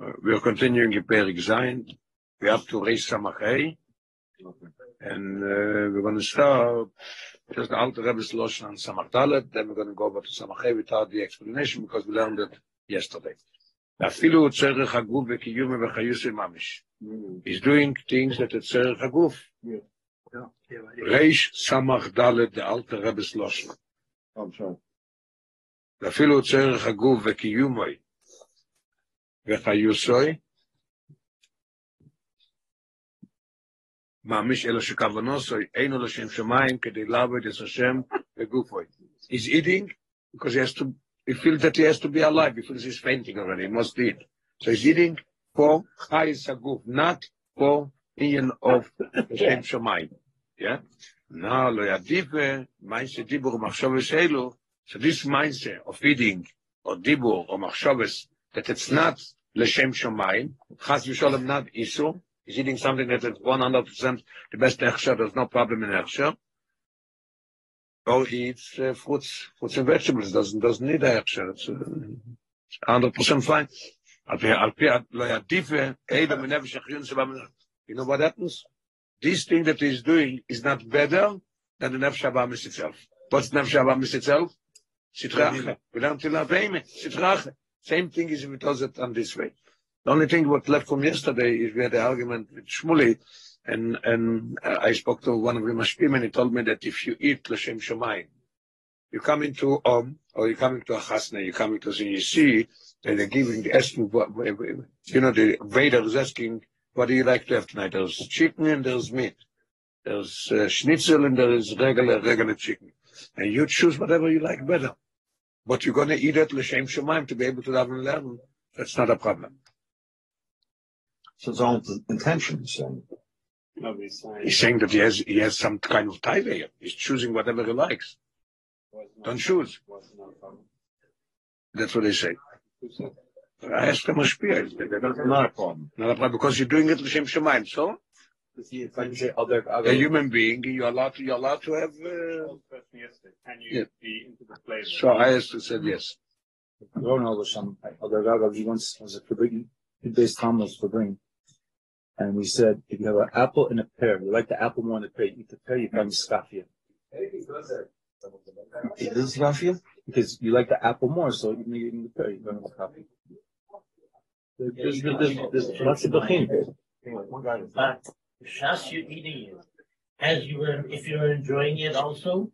We are continuing in Perik Zayin. We're up to Reis Samachei. And we're going to start just the Alter Rebbe's Loshen on Samach Dalet. Then we're going to go over to Samachei without the explanation because we learned it yesterday. Afilu tzerech haguf v'kiyume v'chayusim mamish. He's doing things that it's tzerech haguf. Reis Samach Dalet, the Alter Rebbe's Loshen. I'm sorry. Afilu tzerech haguf v'kiyume וחייוסוי, מאמיש אלו שכוונוסוי, אינו לשם שמיים כדי לעבוד את השם בגופוי. He's eating because he has to, he feels that he has to be alive, he feels he's fainting already, he must eat. So he's eating for chayes haguf, not for being of לשם שמיים. Yeah? Now, לא ידיבה, מיינסה דיבור ומחשובס אלו, so this mindset of eating, or דיבור, or מחשובס, that it's not l'shem shomayim, chas v'sholem not isu, he's eating something that is 100% the best hechsher, there's no problem in hechsher, or he eats fruits and vegetables, doesn't need a hechsher, it's 100% fine. You know what happens? This thing that he's doing is not better than the nefesh habamis itself. What's nefesh habamis itself? Sitrache. We learned to love him, sitrache. Same thing is if it does it on this way. The only thing what left from yesterday is we had an argument with Shmuley, and I spoke to one of the mashpim, and he told me that if you eat l'shem shomayim, you come into Om, or you come into a chasna, you come into something, you see, and they're giving, asking, you know, the waiter is asking, what do you like to have tonight? There's chicken and there's meat. There's schnitzel and there is regular chicken. And you choose whatever you like better. But you're going to eat it l'shem shomayim to be able to love and learn. That's not a problem. So it's all the intention he's saying. No, he's saying that he has some kind of taiva here. He's choosing whatever he likes. Don't choose. That's what they say. I asked them a spear. That's not a problem. Not a problem because you're doing it l'shem shomayim. So a human being, you're allowed to have. Can you be into the flavor? So I asked and said yes. I don't know some other rabbi. He once was a forbidden. Today's Talmud was forbidden, and we said if you have an apple and a pear, you like the apple more than the pear. You eat the pear, you find scafia. It is scafia because you like the apple more, so you're eating the pear. You find scafia. There's lots of bachin. One guy is back. Shas, you're eating it, as you were, if you're enjoying it also,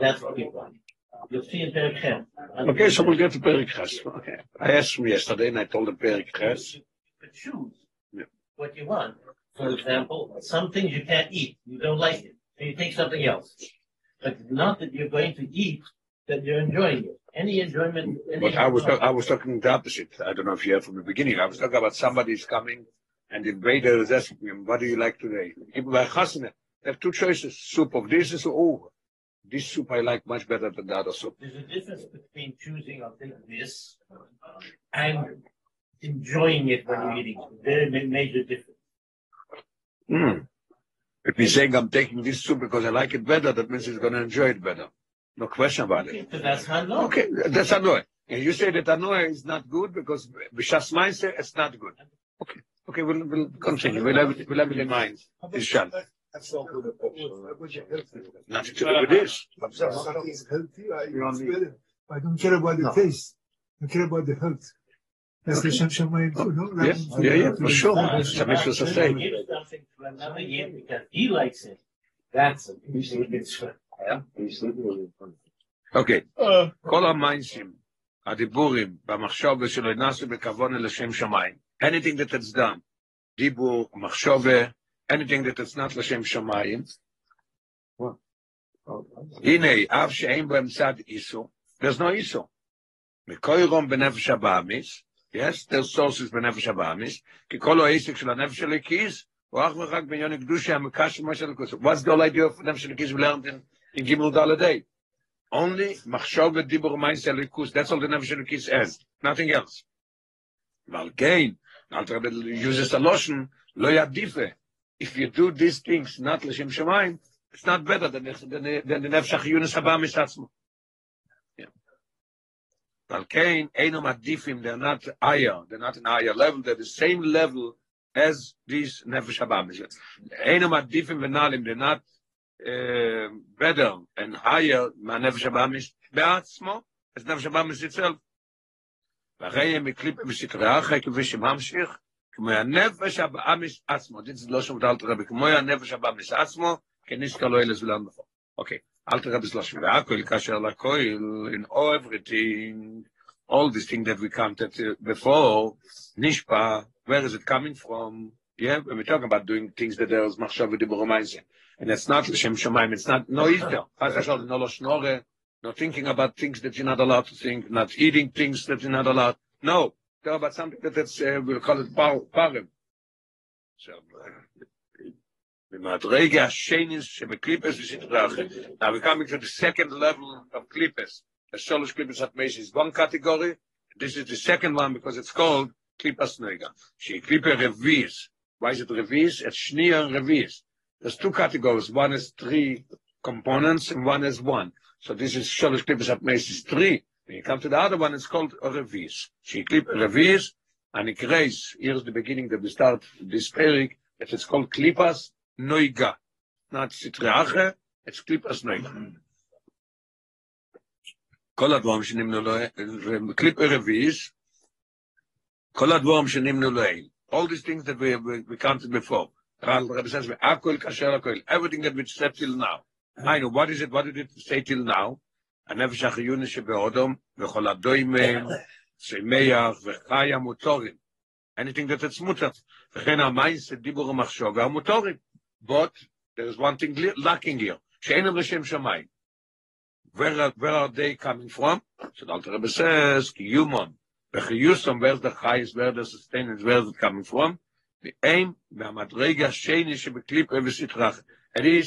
that's what you want. You'll see in Perek Ches. Okay, so we'll get to Perek Ches. Okay. I asked him yesterday and I told him Perek Ches. You choose what you want. For example, some things you can't eat. You don't like it. So you take something else. But not that you're going to eat, that you're enjoying it. Any enjoyment. But I was talking the opposite. I don't know if you heard from the beginning. I was talking about somebody's coming. And the waiter is asking him, what do you like today? They have two choices, soup of this is over. This soup I like much better than the other soup. There's a difference between choosing of this and enjoying it when you're eating. Very major difference. If he's saying I'm taking this soup because I like it better, that means he's going to enjoy it better. No question about it. So that's hanoy. Okay, that's hanoy. And you say that hanoy is not good because b'shas ma'aseh it's not good. Okay. Okay, we'll continue. We'll have it in mind. That's all good. Nothing to do with this. Something is healthy. I don't care about the taste. I care about the health. That's the Shem Shamayim too, no? Yeah, for sure. That's what I give something to another yid because he likes it. That's a big difference. Okay. Kol ha'ma'asim, hadiburim, b'machshava shelo nasu b'kavana l'Shem Shamayim. Anything that is done, dibur, machshove, anything that is not l'shem shamayim. What? Hinei, av she'ein bo emtzad isu. There's no isu. Mekoirom b'nefesh habamis. Yes, there's sources b'nefesh habamis. Ki kol ha'esek shel ha'nefesh halikis, ho'ach v'chak b'inyon ha'kedusha ha'mekash ha'mashal ha'kus. What's the whole idea of nefesh halikis we learned in Gimel Daladei? Only machshove, dibur, ma'ase ha'likus. That's all the nefesh halikis has. Nothing else. Valkein. Alter Rebbe uses a lotion, lo yadife. If you do these things, not l'shem shemaim, it's not better than the nefesh ha'chiyunis haba misatzmo. They're not higher. They're not in higher level. They're the same level as these Nefesh HaBamesh. They're not better and higher than Nefesh HaBamesh. Be'atzmo, as Nefesh HaBamesh itself. Okay. In all everything, all these things that we counted before, Nishpa, where is it coming from? Yeah, when we talk about doing things that there is Machshav Dibur Ma'aseh, and it's not L'Shem Shemaim, it's not no Ishtah, no Loshnore, not thinking about things that you're not allowed to think, not eating things that you're not allowed. No, talk about something that's we'll call it parim. So. Now we're coming to the second level of Klippes. The Sholosh Klippes HaTmeish is one category. This is the second one because it's called Klippas Noiga. She Klippe Revis. Why is it Revis? It's Shnia Revis. There's two categories. One is three components and one is one. So this is Sholosh Klippes HaTmeish is three. When you come to the other one, it's called Revis. She Klippe Revis. And it grace. Here's the beginning that we start this period. It's called Klippas Noiga, not Sitrache, it's Klippas Noiga. All these things that we counted before. Everything that we said till now. I know, what is it? What did it say till now? Anything that it's mutar. But there is one thing lacking here. Where are they coming from? So the Alter Rebbe says, human. Where's the highest, where the sustenance, where is it coming from? The aim, it is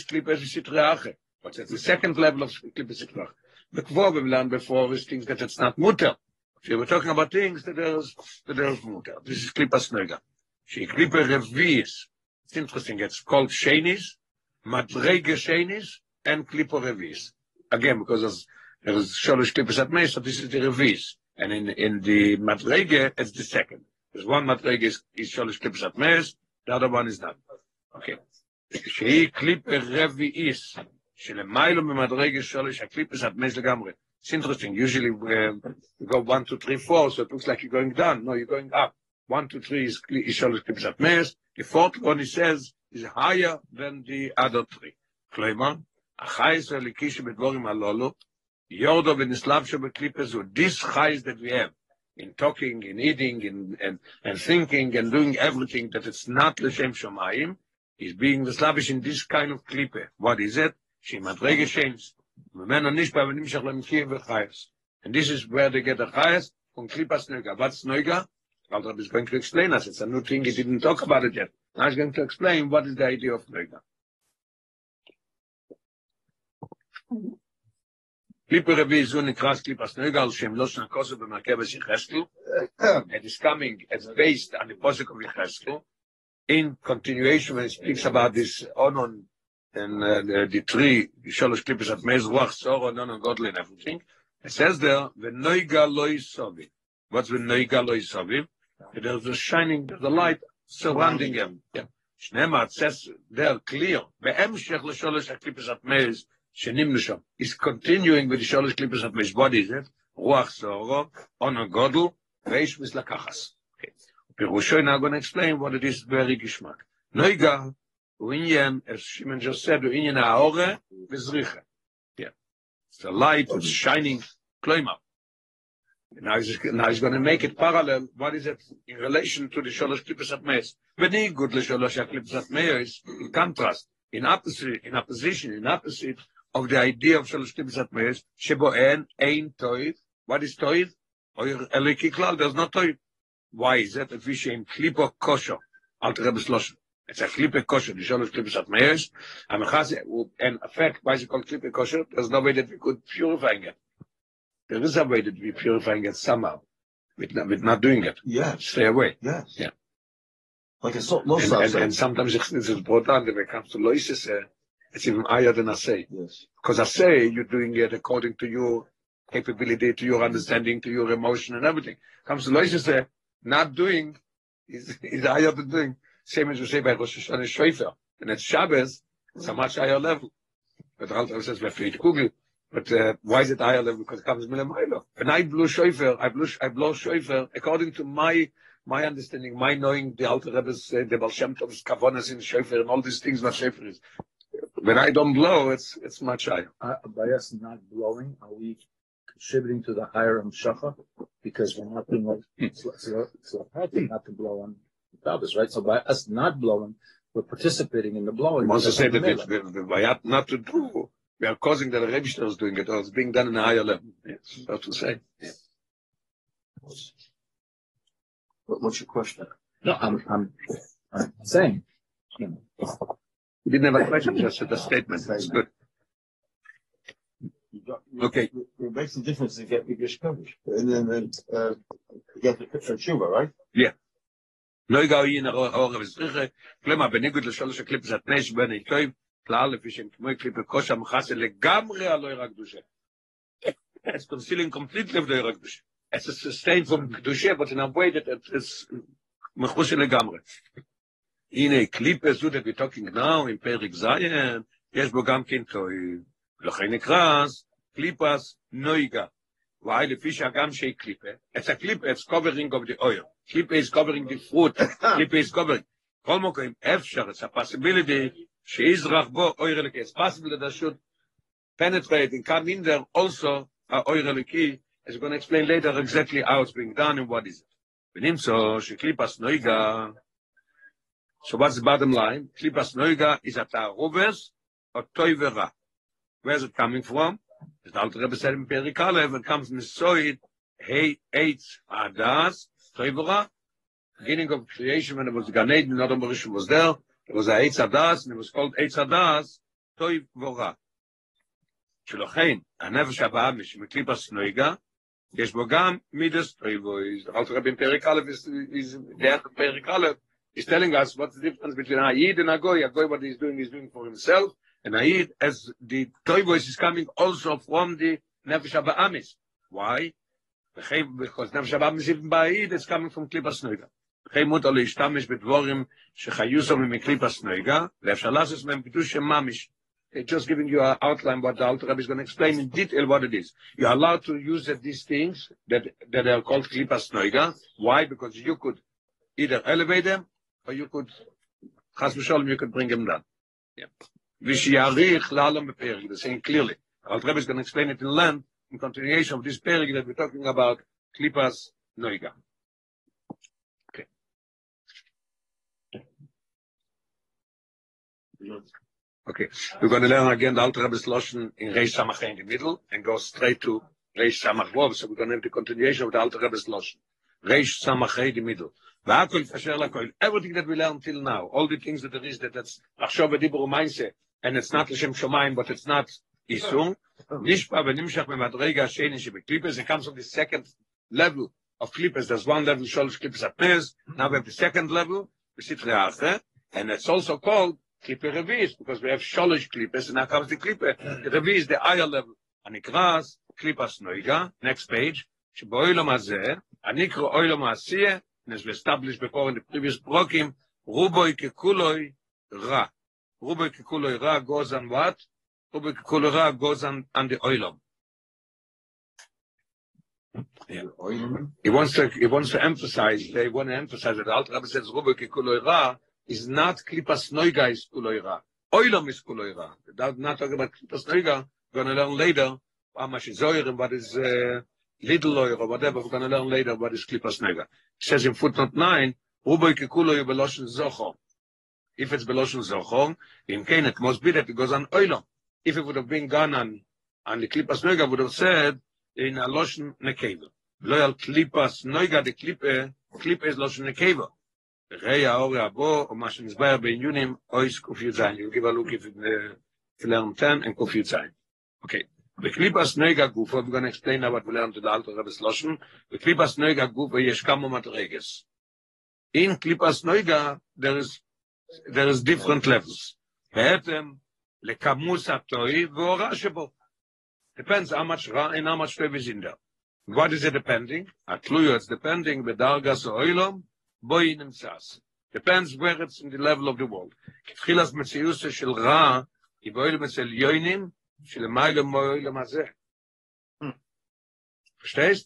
Klippes Sitrache. But it's the second level of Klippes Sitrache. Before we learned before is things that it's not mutter. So we're talking about things that there's mutter. This is Klippas Noiga. She Klippe Revis. It's interesting. It's called Shenis, Madrege Shenis, and Klippo Revis. Again, because there's Sholosh Klippes HaTmeish, so this is the Revis. And in the Madrege, it's the second. There's one Madrege is Sholosh Klippes HaTmeish, the other one is not. Okay. She Klippe Revis. Shelemailo Madrege Sholosh Klippes HaTmeish Legamre. It's interesting. Usually you go 1, 2, 3, 4, so it looks like you're going down. No, you're going up. 1, 2, 3 is Sholosh Klippes HaTmeish. The fourth one, he says, is higher than the other three. This chayes that we have in talking, in eating, and thinking, and doing everything that it's not L'Shem Shomayim, is being slavish in this kind of klippe. What is it? And this is where they get the chayes from Klippas Noiga. What's Noiga? Alter Rebbe is going to explain us. It's a new thing. He didn't talk about it yet. Now he's going to explain what is the idea of Noiga. It is coming as based on the Posuk of Yecheskel. In continuation, when he speaks about this Onon and the tree, Sholosh Klippes HaTmeish, Ruach, Soron, Onon, Godel, and everything, it says there, the Noiga Loi Sovi. What's the Noiga Loi Sovi? There's a shining, the light surrounding him. Shneimar says there clear. Be'emshech leSholosh Klippes HaTmeish shenimnusham is continuing with the Sholosh Klippes HaTmeish. What is it? Ruach Soro, Onon Godel, Reish Mislakachas. Okay. Pirusho now going to explain what it is very gishmak. Noiga uinyan, as Shimon just said, uinyan haore v'zricha. Yeah, it's the light that's shining. Kloimar. Now he's going to make it parallel. What is it in relation to the Sholosh Klippes HaTmeish? Beniigud leSholosh Klippes HaTmeish is in contrast, in opposition of the idea of Sholosh Klippes HaTmeish. Sheboen ein toiv. What is toiv? Oyer eliki klal. There's no toiv. Why is that? If we say in klipo kosher, Alter Rebbe Sloshen. It's a klipo kosher. The Sholosh Klippes HaTmeish. And in fact, why is it called klipo kosher? There's no way that we could purify it. There is a way that we're purifying it somehow, with not doing it. Yeah. Stay away. Yes. Yeah. Like it's not lost. And sometimes it's brought down that when it comes to loises, it's even higher than I say. Yes. Because I say you're doing it according to your capability, to your understanding, to your emotion and everything. Comes to Loishiseh, not doing is higher than doing. Same as we say by Rosh Hashanah Shofar. And at Shabbos, it's a much higher level. But the Alter says, but why is it higher level? Because it comes Milamaylo. When I blew Shofar, I blow Shofar according to my understanding, my knowing the Alter Rebbe's, the Baal Shem Tov's Kavonas in Shofar and all these things what Shofar is. When I don't blow, it's much higher. By us not blowing, are we contributing to the higher Amshacha? Because we're not being like, it's not to blow on Shabbos, right? So by us not blowing, we're participating in the blowing. Wants to say that by not to do, we are causing that the Rebbe Shlomo is doing it, or it's being done in a higher level. Yes, that's to say. Yeah. What's your question? No, I'm saying. You know, you didn't have a question, just a statement. That's good. Okay. It makes a difference to get Migdash Kodesh. And then get the picture of Tshuva, right? Yeah. It's concealing completely of the Eira Kedusha. It's sustained from Kedusha, but in a way that it's mechushe legamre. In a clip as that we're talking now in Perik Zayin, yes, Bogamkin to Lochenikras, Klippas, Noiga. Why the fish are Gamshe Klippe? It's a clip, it's covering of the oil. Klippe is covering the fruit. Klippe is covering. Kolmokim, Efshar, it's a possibility. She is Rachbo, Oireliki. It's possible that I should penetrate and come in there also, Oireliki. As we're going to explain later exactly how it's being done and what is it. Benimso, she Klippas Noiga. So what's the bottom line? Klipas Noiga is a Tarovers or Toivera. Where's it coming from? As the Alter Rebbe said in Perik Aleph, it comes from Soid, Hey, Eitz, Hadas, Toivera. Beginning of creation when it was Gan Eden, not Amorish was there. It was Eitz Hadas, and it was called Eitz Hadas, Toivera. Shelochein, Hanefesh HaBa'amish, Klipas Noiga, Yesh Bo Gam Midas Toivera. The Alter Rebbe in Perik Aleph is there in Perik Aleph. He's telling us what's the difference between Ayid and Agoy. Agoy, what he's doing for himself. And Ayid, as the toy voice is coming also from the Nefesh HaBa'amis. Why? Because Nefesh HaBa'amis, even by Ayid, is coming from Klipas Noiga. B'chei mutar lehishtamish b'dvorim shechayusom miklipas noiga, le'efshar lasos mem kedusha mamish. It's just giving you an outline what the Alter Rebbe is going to explain in detail what it is. You're allowed to use these things that are called Klipas Noiga. Why? Because you could either elevate them, or you could bring him down. Yeah. They're saying clearly. Alter Rebbe is going to explain it in length in continuation of this perig that we're talking about, Klipas Noiga. Okay. Okay. We're going to learn again the Alter Rebbe's Loshen in Reish Samach in the middle and go straight to Reish Samach Vov. So we're going to have the continuation of the Alter Rebbe's Loshen. Reish Samach in the middle. Everything that we learned till now, all the things that there is, that's Rachshov V'Dibur U'Maaseh, and it's not L'Shem Shomayim, but it's not Isur. Nishpa V'Nimshach B'Madrega Sheini Shebeklippes. It comes from the second level of Klippes. There's one level, Sholosh Klippes Atnez. Now we have the second level, V'Sitra Ache, and it's also called Klippe Revis, because we have Sholosh Klippes, and now comes the Klippe. The Revis, the higher level. Anikras, Klippas Noiga. Next page. Sheboilom Hazeh, Anikro Oilom Asiyeh. And as we established before in the previous prokim, Ruboi Kekuloi Ra. Ruboi Kekuloi Ra goes on what? Ruboi Kekuloi Ra goes on the Oilom. Yeah. They want to emphasize that the Alter Rebbe says Ruboi Kekuloi Ra is not Klipas Noiga is Kuloi Ra. Oilom is Kuloi Ra. That's not talking about Klipas Noiga. We're going to learn later how much is Zoyer and what is little lawyer or whatever. We're going to learn later what is Klipas Noiga. It says in footnote 9, Ruboi Kekuloi Beloshen Zochor. If it's Beloshen Zochor, in Cain it must be that it goes on Oilom. If it would have been gone on the Klipas Noiga, would have said in a Loshen Nekeva. Loyal Klipas Noiga, the Klippe is Loshen Nekeva. Reya Ore Abo, or Mashin Zbayer Ben Yunim, Ois Kuf Yudzayin. You give a look if you learn 10 and Kuf Yudzayin. Okay. The Klipas Noiga Gufa, we're going to explain now what we learned to the Alter Rebbe's Loshen. The Klipas Noiga Gufa Yeshkamo Matreges. In Klipas Noiga, there is different levels. Ve'etem lekamus hato'i ve'ora shebo. Depends how much Ra and how much Tov is in there. What is it depending? Atluyo, it's depending. Bedargas oilom, boi nimtzas. Depends where it's in the level of the world. Kitchilas metziusa shel Ra, iboilom etzel yoinim, shelemailom oilom hazeh. Verstehst?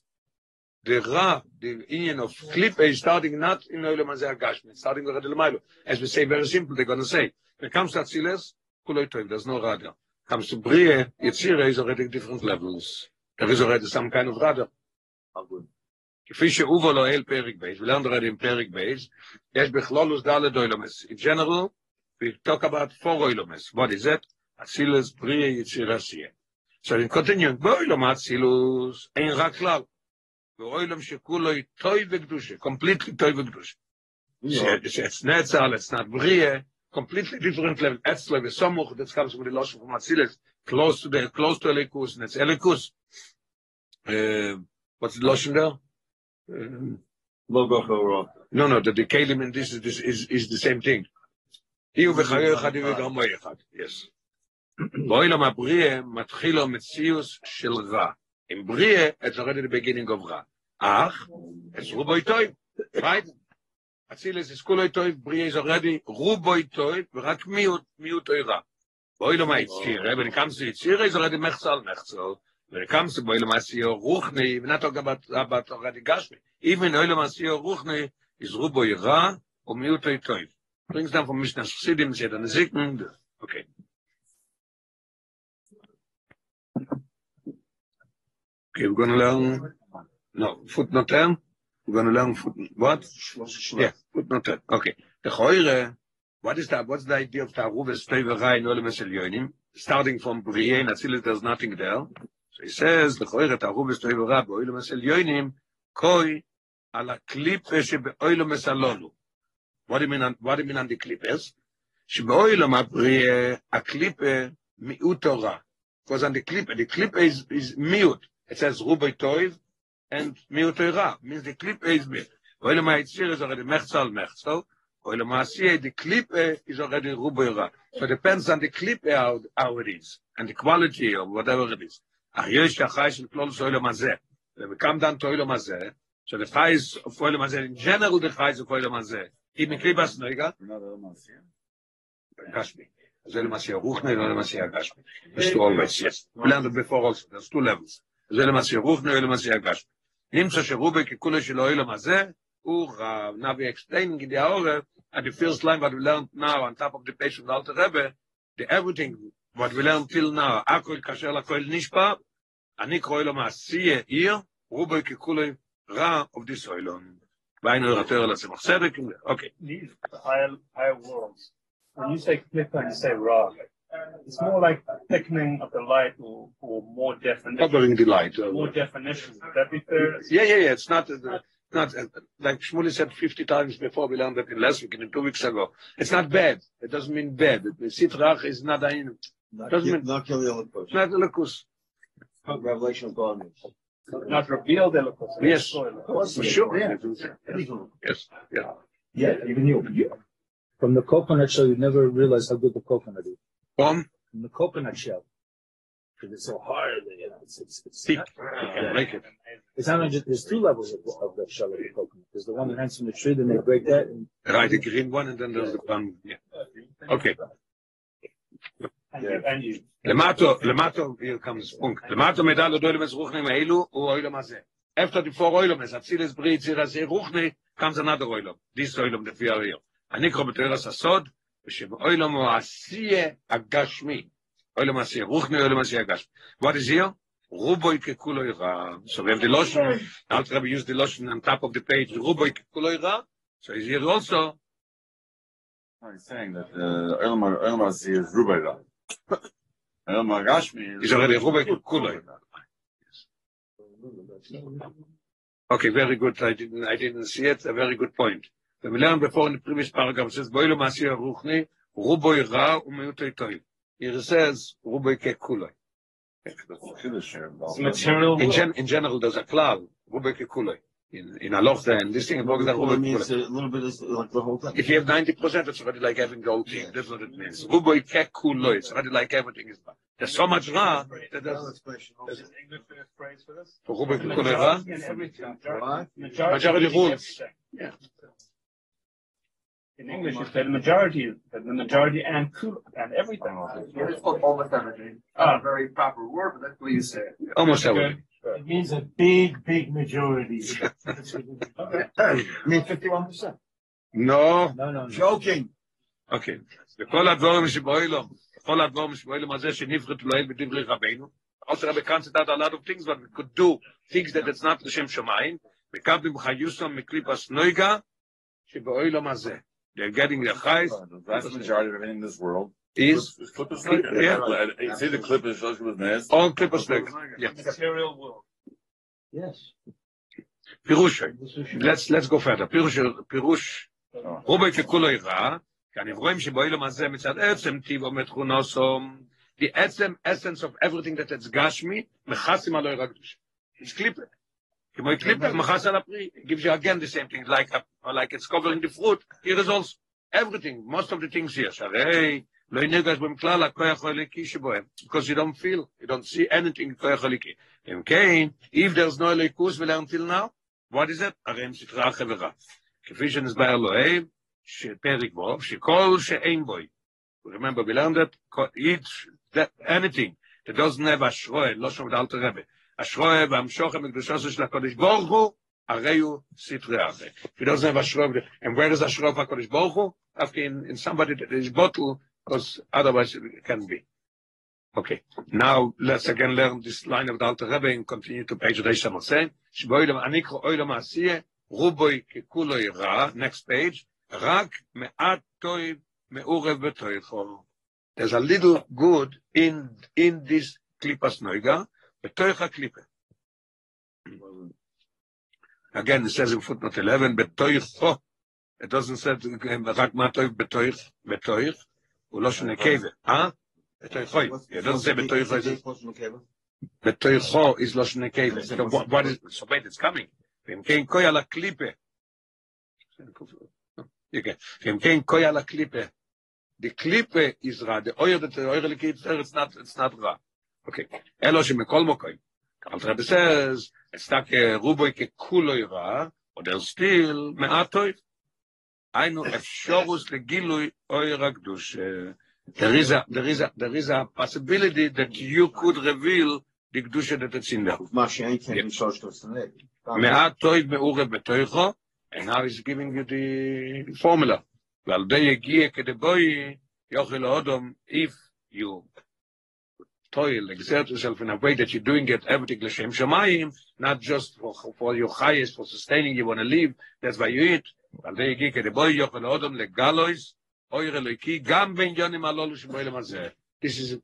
The Ra, the union of Klippe is starting not in oilom hazeh agashmi, it's starting with Radel. As we say, very simple, they're going to say. When it comes to Atziles, kuloi Tov, there's no Radel. Comes to Brie, Yetzirah is already different levels. There is already some kind of radar. We learned already in Perik Beis. In general, we talk about four oilomes. What is that? Atzilus, Brie, Yetzirah, Asiyah. So in continuing, B'oilom Atzilus, Ein Raklal. B'oilom Shekuloi Toi V'Gdusha. Completely Toi V'Gdusha. It's Netzal, it's not Brie. Completely different level. Etzloi v'somuch, that comes from the Lashon from Atziles, close to Elikus, and it's Elikus. What's the Lashon there? No, the Kalim and this is the same thing. Yes. B'olam habri'eh matchilo metzius shel Ra. In Bri'eh, it's already the beginning of Ra. Ach, it's Ruboi Toiv, right? Atziles is kuloi toiv, Bria is already ruboi toiv, v'rak miut toira. Boilom ha'yitzira, when it comes to yitzira, is already mechzal. When it comes to boilom ha'siyah ruchni, we're not talking about already gashmi. Even boilom ha'siyah ruchni is ruboi ra, or miut toiv. Brings down from Mishnah Chassidim, Zed and Zikmund. Okay. Okay, we're going to learn... No, footnote 10. We're going to learn footnote. What? Yeah, footnote. Okay. The Choire, what's the idea of Taruves Tevera in Olam Elyonim? Starting from Brieh and Atzilis, there's nothing there. So he says, the Choire Taruves Tevera in Olam Elyonim, Koi ala klippe shebe Olam Alonu. What do you mean on the clippers? Shebe Olam Brieh, a klippe miut Torah. Because on the clippe is miut. It says Rubei Toiv. And miutera means the clip is me. Oilema yitzir is already mechzal. Oilema asiyah, the clip is already ruboira. So it depends on the clip how it is and the quality or whatever it is. When we come down to oilema zeh, so the chayes of oilema zeh in general, the chayes of oilema zeh. Even klibas noiga. Not oilema asiyah. Gashmi. Oilema asiyah ruchni, oilema asiyah gashmi. There's two always. Yes. We learned it before also. There's two levels. Oilema asiyah ruchni, oilema asiyah gashmi. Nimsa Sheruba Kikula Shiloilam Azeh, Ura. Now we explaining in the Aure, at the first line what we learned now on top of the page of the Alter Rebbe, the everything what we learned till now, Akol Kasher Lakol Nishpa, Anik Oilam Asiye Ir, Ruba Kikula Ra of this Oilam. Okay. These higher worlds, when you say clip and you say Ra, it's more like thickening of the light or more definition. Covering the light. More definition. Would that be fair? Yeah. It's not like Shmuley said 50 times before. We learned that in last week and 2 weeks ago. It's not bad. It doesn't mean bad. It means sitrach is not a... Not kill the Elokus. Not Elokus. Revelation of God. Not revealed Elokus. Yes. For sure. Yes. Yeah, even you. From the coconut shell, you never realize how good the coconut is. From the coconut shell, because it's so hard, it's thick. You can break it. It's not just, there's two levels of the shell of the coconut. There's the one that hangs from the tree, then they break that. And, right, the green one, and then there's the one. Yeah. Okay. And you. Lemato, here comes Punk. Lemato medal odoilemes ruchne meilu u oilemazeh. After the four oilemes, Atziles Bri Yitzirah ruchne, comes another oilem. This oilem that we are here. Anikro b'teras asod. What is here? Ruboi kekuloi ra. So we have the lotion. Alter Rebbe used the lotion on top of the page. Ruboi kekuloi ra. So is here also. No, he's saying that Olam HaSiyah is Ruboi ra. Olam HaGashmi is already Ruboi kekuloi ra. Okay, very good. I didn't see it. A very good point. When we learned before in the previous paragraph, it says, Boilo Masiyah Ruchni, Ruboi Ra, Umeyutoi Toiv. Here it says, Ruboi Kekuloi. In general, there's a klal, Ruboi Kekuloi. In Alochta and this thing, Ruboi means a little bit like the whole thing. If you have 90%, it's already like having the whole thing. That's what it means. Ruboi Kekuloi, it's already like everything is bad. There's so much ra that doesn't. Is English phrase for this? For majority rules. Yeah. In English, it's the majority and cool and everything. It's called almost everything. Not a very proper word, but that's what you say. Almost everything. It means a big, big majority. I mean, 51%. No. Joking. Okay. Also, Rabbi Kahn said that a lot of things, but we could do things that it's not L'Shem Shamayim. They're getting their chayes. That's the majority of everything in this world. Is Klippus Neiga. Yeah. See the Klippus Shoshu with Nes? All Klippus Neiga. Yeah. Material world. Yes. Pirusha. Let's go further. Pirush. Rubei kekulo ira. The essence of everything that it's Gashmi, it's Klippet. It gives you again the same thing, like it's covering the fruit. Here is also everything, most of the things here. Because you don't feel, you don't see anything. If there's no Elikus, we learn till now, what is it? Remember, we learned that anything that doesn't have Ashroe, Loshon of the Alter Rebbe, Ashroe v'amshochem v'kdushos shel HaKodesh Baruch Hu, areyu sitra'ache. If it doesn't have Ashroe, and where is Ashroe of HaKodesh Baruch Hu? After in somebody that is bottle, because otherwise it can be. Okay, now let's again learn this line of the Alter Rebbe and continue to page Reish HaMoseh. Sheboilem anikro oilem ha'asiyeh, ruboi kekulo ira, next page. There's a little good in this Klipas Noiga, Betoicha Klippe. Again, it says in footnote 11, Betoicho. It doesn't say Rak Matoiv Betoich, Betoich, Uloshin Ekeve. Huh? Betoichoi. It doesn't say Betoichoi. Betoicho is Loshin Ekeve. So what is, so wait, it's coming. V'mkein koi ala Klippe. Okay. The klippe is ra. The oil that the oil is there, it's not ra. Okay. Elosh mekol mokoi. Al Rebbe says it's not ruboi kekulo ra, or there's still me'atoy. I know efshorus legilui oira kedusha. There is a possibility that you could reveal the kedusha that it's in there. Me'atoy me'urev betoicho. And now he's giving you the formula. If you toil, exert yourself in a way that you're doing it everything l'shem shamayim, not just for your highest, for sustaining, you want to live, that's why you eat. This is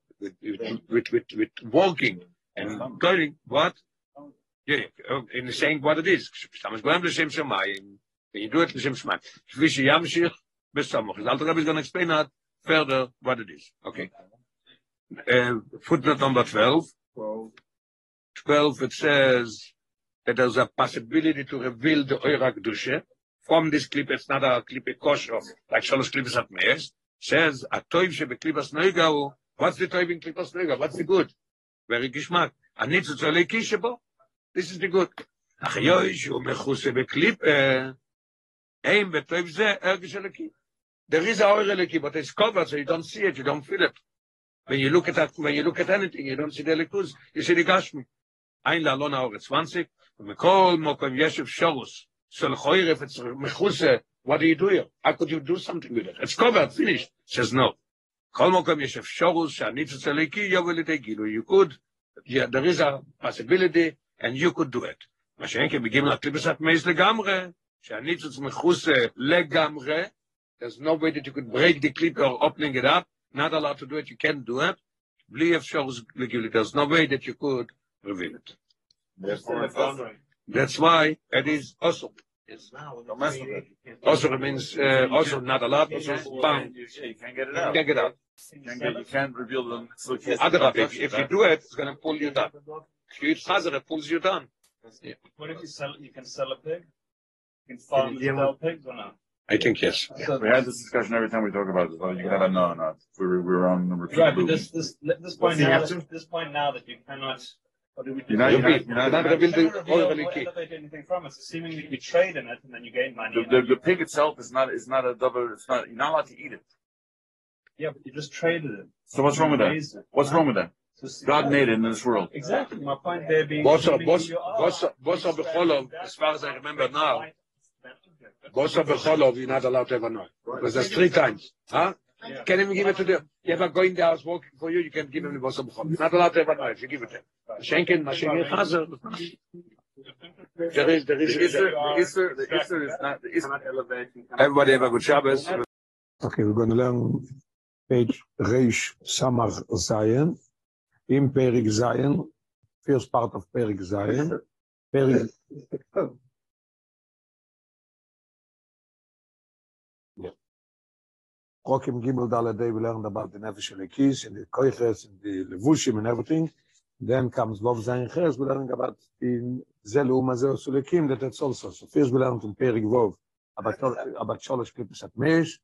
with walking and toiling. What? Yeah, in saying what it is. When you do it, L'shem Shamayim. The Alter Rebbe is going to explain that further what it is. Okay. Footnote number 12. 12, it says that there's a possibility to reveal the Oira Kedusha from this clip. It's not a clip, a kosher, like Shalosh Klippos at Meis. Says, a toiv shebeklipas noiga, what's the toiv in klipas noiga? What's the good? Very gishmak. I need to tell you, this is the good. There is a oireliki, but it's covered, so you don't see it, you don't feel it. When you look at anything, you don't see the elikus, you see the gashmi. Ein lalon haor 20. Mekol mokom yeshiv shorus. Solchoir if it's mechuse, what do you do here? How could you do something with it? It's covered, finished. Says no. Kol mokom yeshiv shorus shanitzutz eliki yovelitegilu. You could. Yeah, there is a possibility. And you could do it. There's no way that you could break the clip or opening it up. Not allowed to do it. You can't do it. There's no way that you could reveal it. That's why it is also. Also means also not allowed. Also bound. You can't get it out. You can't reveal them. If you do it, it's going to pull you down. Huge chazara pulls you down. Yeah. What if you can sell a pig? You can farm and sell pigs or not? I think yes. So we had this discussion every time we talk about this. You gotta know or not. We were on number two. Right, but this point now that you cannot. You're not going to elevate anything from us. Assuming that you trade in it and then you gain money. The pig itself is not a double. It's not. You're not allowed to eat it. Yeah, but you just traded it. So what's wrong with that? What's wrong with that? God made it in this world. Exactly. My point there being. Bosa Becholov, as far as I remember now. Bosa Becholov, you're not allowed to have a knife. Because that's 3 times. Huh? Yeah. Can't even give it to them. You ever go in the house walking for you, you can give him the Bosa Becholov. You're not allowed to have a knife. You give it to him. Schenken, Mashenken, Chazer. The Easter is not elevating. Everybody have a good Shabbos. Okay, we're going to learn page Reish Samach Zion. In Perik Zion, first part of Perik Zion. Perik. Yeah. Rokim Gimel Daladei, we learned about the Nefesh Elokis and the Koiches and the Levushim and everything. Then comes Vav Zayin Ches, we learned about in Zelu Mazeo Sulekim, that's also. So first we learned in Perik Vov about Sholosh Klippas Atmeish.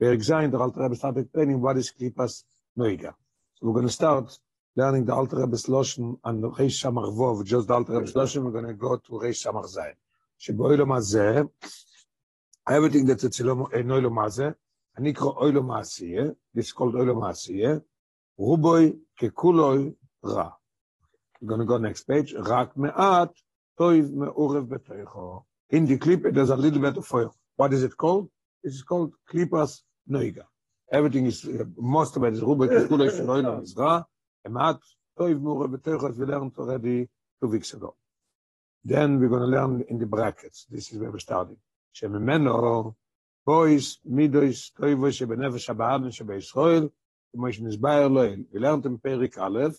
Perik Zayin, the Alter Rebbe started training what is Klippas Noiga. So we're going to start learning the Alter Rebbe's Loshen and Reish Samach Vov, just the Alter Rebbe's Loshen, we're going to go to Reish Samach Zayin. Sheboilom Hazeh, everything that's Etzilom Oilom Hazeh, Anikro Oilom Asiyeh, this is called Oilom Asiyeh, Ruboi Kekuloi Ra. We're going to go next page. Rak Me'at Toiv Me'urev Betoicho. In the clip, there's a little bit of oil. What is it called? It's called Klippas Noiga. Everything is, most of it is Ruboi Kekuloi Oilom Hazeh. Then we're going to learn in the brackets. This is where we're starting. We learned in Perik Aleph,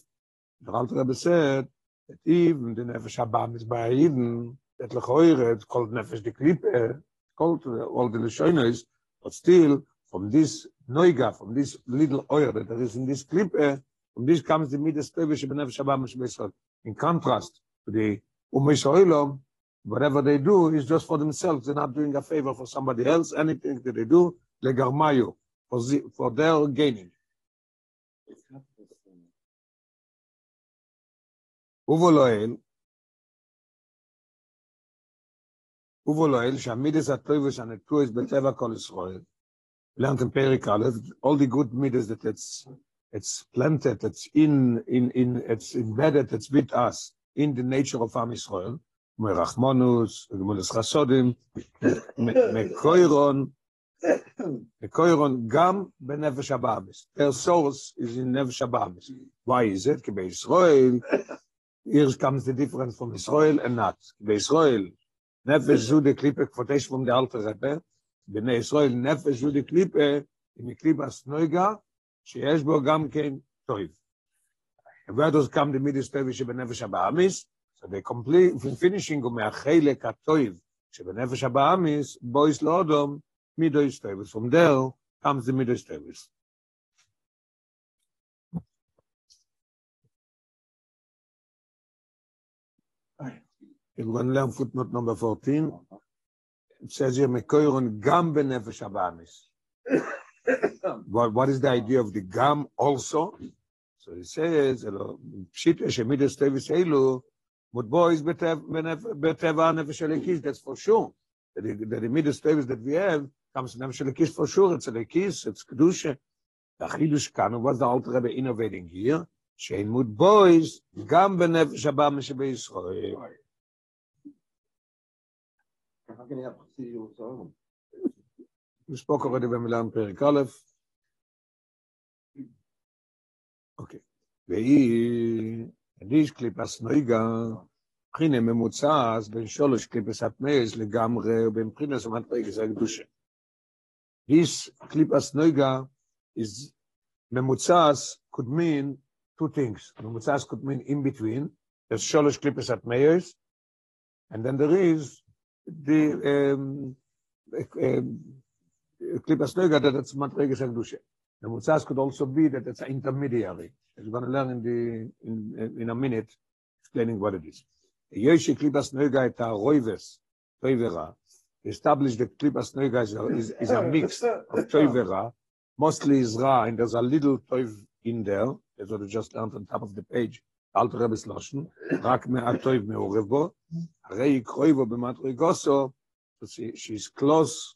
the Alter Rebbe said that even the Nefesh Haba is by Eden, that Lechoire, it's called Nefesh de Klippe, called all the Lashonos, but still from this Noiga, from this little oil that there is in this Klippe, from this comes the midas toiv shebenefesh haba mishbeisol. In contrast to the umeishoilom, whatever they do is just for themselves. They're not doing a favor for somebody else. Anything that they do, legarmayo, for their gaining. Uvoloel shamidas atoiv shanetu is beteva kol Yisrael. Learned in Perik Aleph all the good midas that it's planted, it's embedded, it's with us in the nature of Am Yisrael. Merachmanus, Gemulas Chasodim, Mekoiron, Gam benefesh haBa'amis. Their source is in nefesh haBa'amis. Why is it? Because Israel, here comes the difference from Israel and not. Because Israel, nefesh zu de klippe, quotation from the Alter Rebbe. Bnei Israel, nefesh zu de klippe, in klipas noiga. Sheyesh bo gam ken toiv. And where does come the midas toiv shebenefesh haBa'amis? So they complete finishing umeachelek hatoiv shebenefesh haBa'amis bois loodom midas toiv. From there comes the midas toiv. We're going to learn footnote number 14. It says here mekoiron gam benefesh haBa'amis. What is the idea of the gum also? So it says, that's for sure. The midas tevis that we have comes from nefesh elokis for sure. It's elokis, it's kedusha. The chidush kanu, what's the Alter Rebbe innovating here? Shein mud boys gam benefesh haBa'amis beYisrael. How can you have procedural soil? We spoke already when we learned Perik Aleph. Okay. And this Klippas Noiga, Prine Memutzas, Ben Sholosh Klippas Atmeis, Legamre, Ben Prines of Atmeis, Agdusha. This Klippas Noiga is Memutzas could mean 2 things. Memutzas could mean in between. There's Sholosh Klippas Atmeis, and then there is the Klippas Noiga, that it's Madreges HaKdusha. The Mutzas could also be that it's an intermediary. We're going to learn in a minute, explaining what it is. Yoshi Klippas Noiga et HaRoives, Toivera. established that Klipas Noiga is a mix of Toivera, mostly Isra, and there's a little Toiv in there, as what you just learned on top of the page, Alter Rebbe's Loshen, Rak Me'at Toiv Me'orev Bo, Harei Kroivo B'Matroi Goso, she's close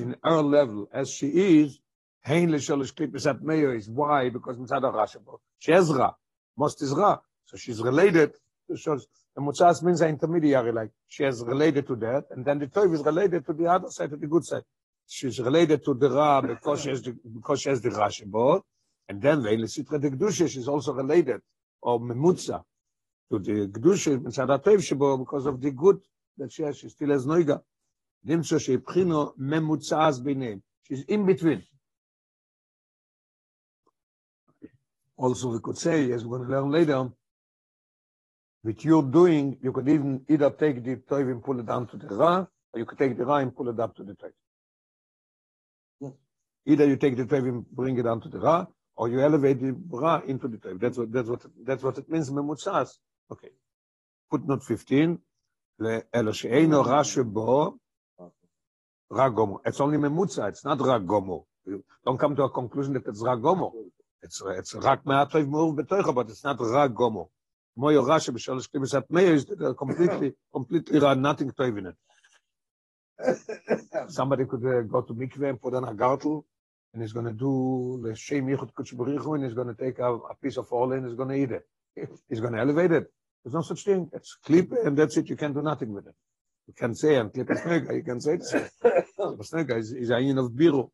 in her level as she is, Hein L'Sholosh Klipas At Me'o is why, because Mitzad HaRashabo, she has Ra, most is Ra, so she's related to Sholosh. The Mutsas means an intermediary, like she is related to that, and then the Toiv is related to the other side, to the good side. She's related to the Ra because she has the Ra Shebo, and then the Sitra de Gdusha, she's also related, or Memutza, to the Gdusha, Mitzada Toiv Shebo, because of the good that she has, she still has Noiga. Dimso she Prino Memutzas Binem. She's in between. Also, we could say, as we're going to learn later, with you doing, you could even either take the toiv and pull it down to the ra, or you could take the ra and pull it up to the toiv. Yes. Either you take the toiv and bring it down to the ra, or you elevate the ra into the toiv. That's what it means. Memutzas. Okay. Footnote 15. It's only memutza. It's not ra gomo. Don't come to a conclusion that it's ra gomo. It's rak me'at toiv move betoicha, but it's not ra gomo. Moyo Rasha b'shalosh klipas at me'o is completely ra, nothing toiv in it. Somebody could go to mikveh and put on a gartel, and he's going to do the shem yichud kodesh b'richu, and he's going to take a piece of oil and he's going to eat it. He's going to elevate it. There's no such thing. It's klipa, and that's it. You can't do nothing with it. You can say and klipas noiga. You can say it's klipas noiga is a yin of biru.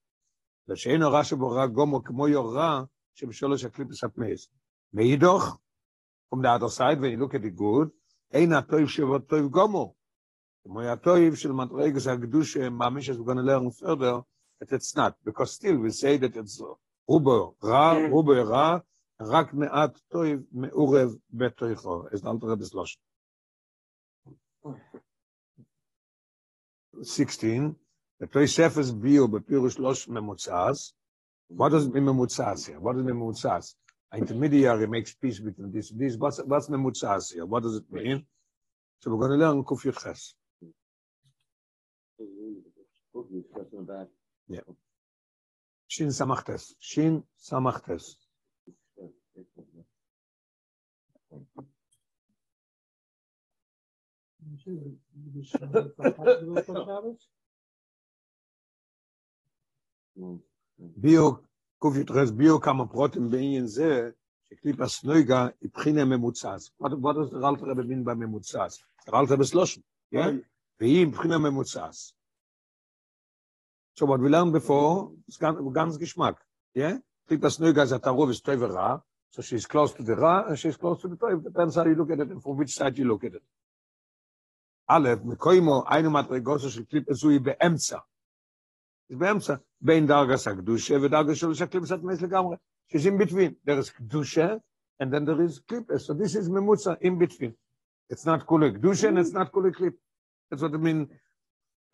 L'sheino Rasha bo ra gomo k'moyo ra sheb'shalosh klipas at me'o. Meidoch. From the other side, when you look at the good, ain't a toiv shevot toiv gomo. Moya toiv shel matreigus hagdusha mamish, as we're going to learn further, that it's not, because still we say that it's rubo ra, rak me'at toiv me'urev betoicho, as the Alter Rebbe's Loshen. 16. The Tosefes bio bepirush losh memutzas. What does memutzas here? What is memutzas? Intermediary makes peace between this and this. What's memutzas here? What does it mean? So we're going to learn Kuf Yud Ches. Yeah. Shin Samachtes. Shin Samachtes. Bio. What does the Alter Rebbe mean by memutzas? The Alter Rebbe's Loshen, yeah? So what we learned before is ganz Geschmack, yeah? Klipas Noiga is at a rov is toiv and ra, so she's close to the ra and she's close to the toiv. Depends how you look at it and from which side you look at it. Aleph, mekoimo, ainu matregoso shel klipa zui beemtza. It's beemtza. Between dargas hakdusha v'dargas sholosh klipas at meis legamre. She's in between. There is kedusha and then there is klipas. So this is memutza in between. It's not kule kedusha and it's not kule klip. That's what I mean.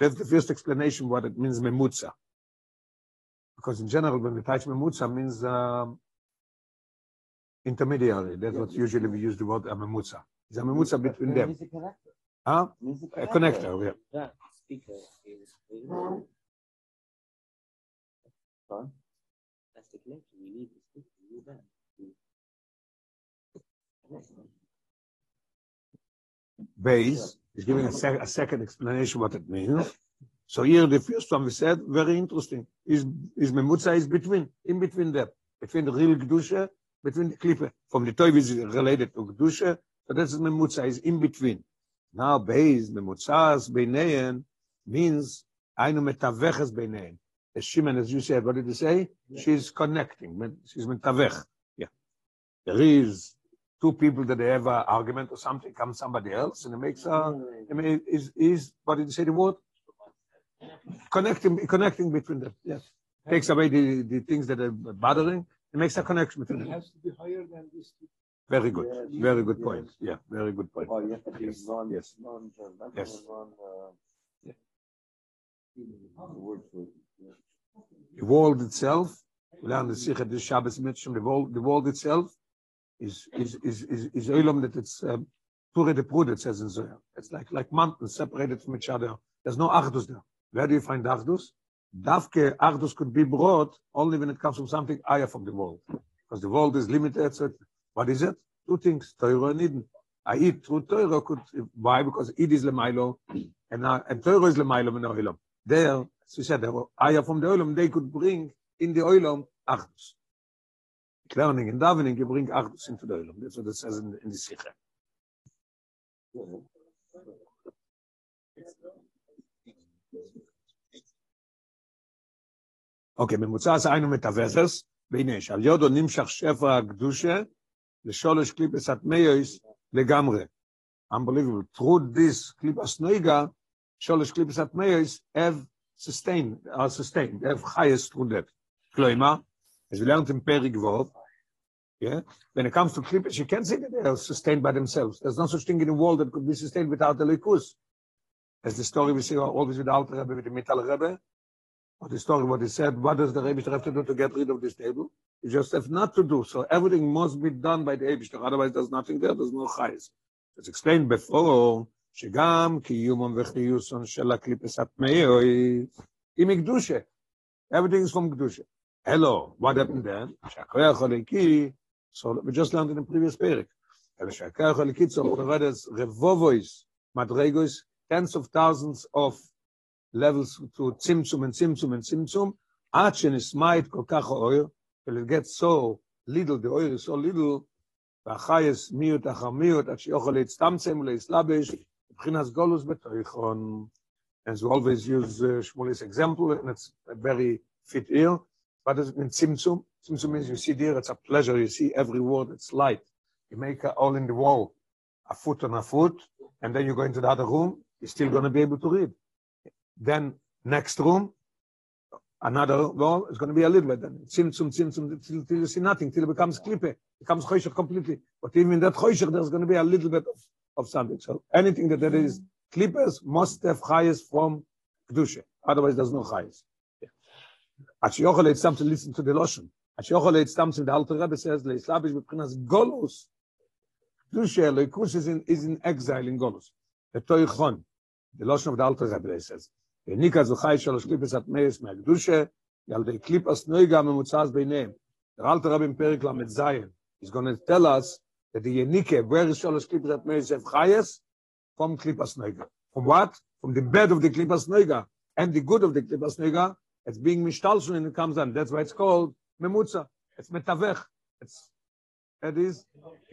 That's the first explanation what it means memutza. Because in general, when we touch memutza, means intermediary. That's what usually we use the word a memutza. It's a memutza between them. Huh? A connector. Yeah. Speaker. Fine. That's the connection you need to speak to you then. Base is giving a second explanation what it means. So here the first one we said, very interesting, is memutza is between, in between them, between the real Gdusha, between the Klippe. From the Toiv is related to Gdusha, so that's memutza, is in between. Now base, memutzas, beinein, means, ainu metaveches beinein. Shimon, as you said, what did you say? Yeah. She's connecting. She's metavech. Yeah. There is two people that they have an argument or something, comes somebody else, and it makes a... I mean, is what did you say the word? Connecting between them. Yes. Takes away the things that are bothering. It makes a connection between them. It has to be higher than this. Very good. Yeah, very good point. Yeah, very good point. Oh, yes. Yes. Yes. Yes. Yeah. The word for it. The world itself, we learn the Sikha this Shabbos Mitzvah, the world itself is olam that it's pure de prud, it says in Zohar. It's like mountains separated from each other. There's no achdus there. Where do you find achdus? Dafke achdus could be brought only when it comes from something higher from the world, because the world is limited, etc. What is it? Two things: Torah and Eden. I eat through Torah. Why? Because Eden is lemailo, and Torah is lemailo min oilom. There, as we said, higher from the oilom, they could bring in the oilom achdus. Learning and davening, you bring achdus into the oilom. That's what it says in the Sikha. Okay, ממוצע אז היינו מתווכס, והנה יש, על יודו נמשך שפע הקדושה, לשולש קליפס התמיוס לגמרי. Unbelievable. Through this קליפס נויגה, שולש קליפס התמיוס have sustained, are sustained, have highest through that. כלומר, as we learned in פרק ווב, yeah, when it comes to klippos, you can see that they are sustained by themselves. There's no such thing in the world that could be sustained without the likus. As the story we see always with the Alter Rebbe, with the Mittal Rebbe, or the story what he said, what does the Rebbe have to do to get rid of this table? You just have not to do. So everything must be done by the Rebbe, otherwise there's nothing there, there's no chayes. It's explained before, shegam kiyumon v'chiyuson shel klippos atmeios im kedusha. Everything is from kedusha. Hello, what happened then? So we just learned in the previous parak. Revovois, madregois, tens of thousands of levels to tzimtzum and tzimtzum and tzimtzum. Achen is might kokach oil, till it gets so little, the oil is so little. V'achayes miut achamiut, at sheyochol leitztamtzem leitzlabish, b'chinas golus betoichon. As we always use Shmuel's example, and it's a very fit here. What does it mean, tzimtzum? Tzimtzum means you see there, it's a pleasure. You see every word, it's light. You make a hole in the wall, a foot, and then you go into the other room, you're still going to be able to read. Then next room, another wall, it's going to be a little bit. Then tzimtzum, tzimtzum, till you see nothing, till it becomes klippe, becomes choshech completely. But even in that choshech, there's going to be a little bit of something. So anything that there is, klippes must have chayes from kedusha. Otherwise, there's no chayes. Achiochel it's something. Listen to the lashon. Achiochel it's something. The Alter Rebbe says leislabish b'pchinas golus. Kedusha leikus is in exile in golus. The toichon, the lashon of the Alter Rebbe says the nikaz uchay shalosh klipas atmeis me'kedusha yaldei klipas noiga memutzas beinam. The Alter Rebbe in Perik Lamed Zayin is going to tell us that the yenike where is shalosh klipas atmeis evchayes from klipas noiga. From what? From the bed of the klipas noiga and the good of the klipas noiga. It's being mishtalshun and it comes on. That's why it's called memutza. It's metavech. It is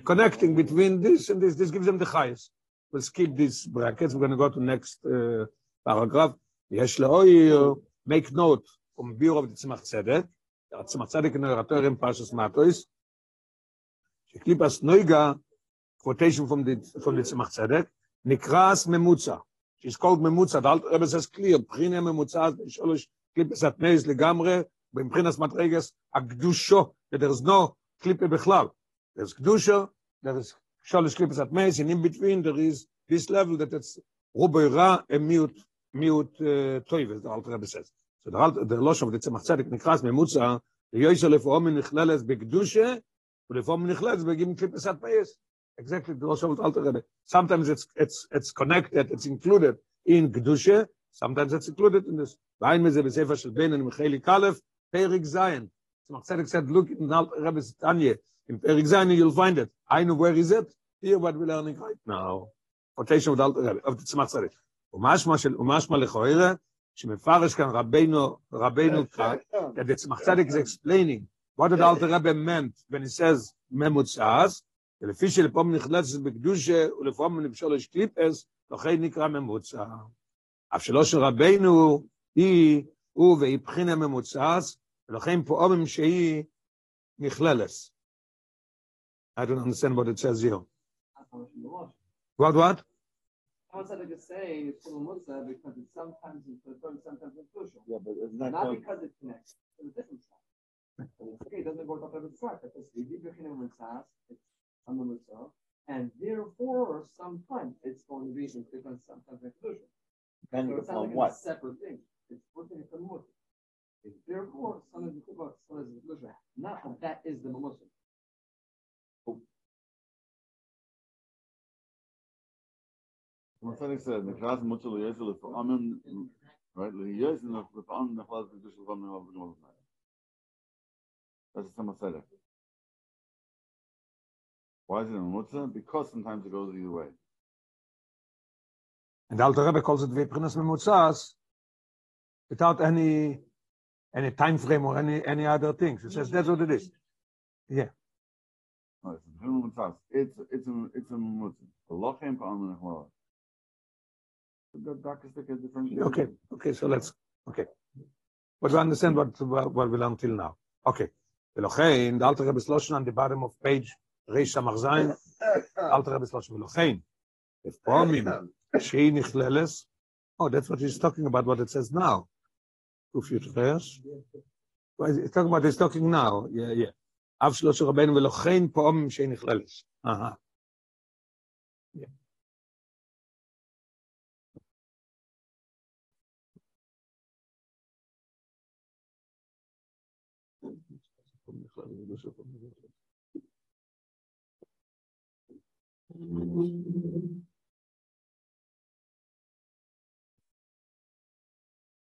connecting between this and this. This gives them the chayes. We'll skip these brackets. We're going to go to next paragraph. Yesh le'oir, make note from Biur of the Tzimach Tzedek. The Tzimach Tzedek in the Oratorium Parshas Matos. Sheklipas noiga, quotation from the Tzimach Tzedek. Nikras memutza. She's called memutza. The Alter Rebbe says clear. Prine memutza. Klippes atmeis legamre, b'mchinas matreges akdusho. That there is no klippe bechlal. There is kedusha, there is shalish klippes atmeis, and in between there is this level that it's rubeira and miut toiv, as the Alter Rebbe says. So the losh of the Tzemach Tzedek nikras memutza leyoisel lefomin nichleles bekedusha, ulefomin nichleles begim klippes atmeis. Exactly the losh of the Alter Rebbe. Sometimes it's connected, it's included in kedusha. Sometimes it's included in this. Vayin meze b'sefer shel Ben and Micheli Kalef, Perik Zayin. Tzemach Tzedek said, look in Rebbe's Tanya. In Perik Zayin you'll find it. I know where is it. Here what we're learning right now. Quotation of the Tzemach Tzedek. Umashma lechoire, shemefaresh kan Rabbeinu Krak, that the Tzemach Tzedek is explaining what the Alter Rebbe meant when he says, memutzas, lefi shelepom nichletzes b'kedusha, ulefom nibsholosh klipes, lochei nikra memutzah. אף שלא של רבינו היא, הוא והיא בחינה ממוצעס, ולכן פועמים שהיא נכללס. I don't understand what it says here. What? I was going to say it's Mutza because it's sometimes in Torah, sometimes in Kedusha. Yeah, but it's not because it connects to the different side. Okay, it doesn't work out every side. Because the b'china memutzaas, it's on the Mutza, and therefore sometimes it's going to be because sometimes in Kedusha. Depending upon what? It's separate thing. It's working for the Muslim. It's therefore, some of the Kubba, some of the Muslim. Not that is the Muslim. That's the Maserek. Why is it a Mutza? Because sometimes it goes either way. And the Alter Rebbe calls it Viprinus Memutzas without any time frame or any other things. He says that's what it is. Yeah. No, it's a Mutza. Lochem Pa'amen Echmar. The darkest stick is different. Okay. So let's But we understand what we learned till now. Okay. Velochein, the Alter Rebbe Sloshen on the bottom of page Reish Samach Zayin, Alter Rebbe Sloshen Velochein. If Pomim Shei Nichleles, oh, that's what he's talking about. What it says now. Kuf Yud Ches. He's talking about. He's talking now. Yeah. Av Shloshen Rabbeinu Velochein Pomim Shei Nichleles. Aha. Yeah.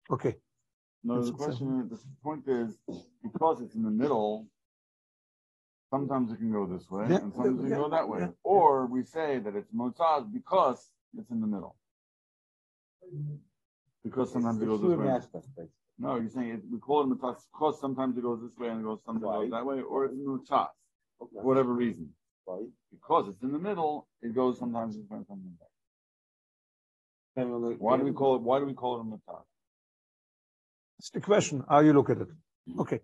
Okay. No, the question, the point is, because it's in the middle, sometimes it can go this way, and sometimes it can go that way. Yeah. Or we say that it's Mozart because it's in the middle. Because sometimes it goes this way. No, you're saying we call it mutas because sometimes it goes this way and it goes sometimes that way, or it's mutas for whatever reason. Right. Because it's in the middle, it goes sometimes in front, sometimes back. Why do we call it a mutas? It's the question. How you look at it? Okay.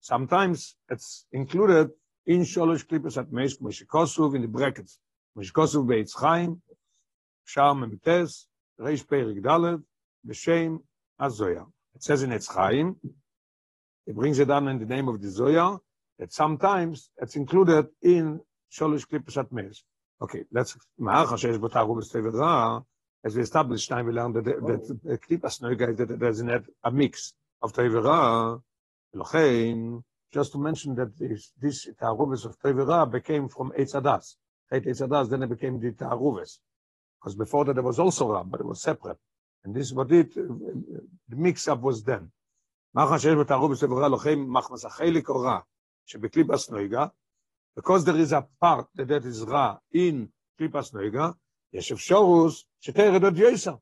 Sometimes it's included in sholosh klippos at meis, mishkosuv in the brackets, mishkosuv beitzchaim, sham memites. Reish Perik Daled, B'Shem HaZoyar. It says in Etz Chaim, it brings it down in the name of the Zoyar, that sometimes it's included in Sholosh Klippos at Meis. Okay, let's, as we established time, we learned that Klippos Noiga is that there's a mix of Teivera, Elochein, just to mention that this Ta'aruvus of Teivera became from Eitz Hadas. Then it became the Ta'aruvus. Because before that there was also Ram, but it was separate. And this is what the mix-up was then. Because there is a part that is Ra in Klipas Noiga, Yeshev Shorus, Sheteredot Yoisa.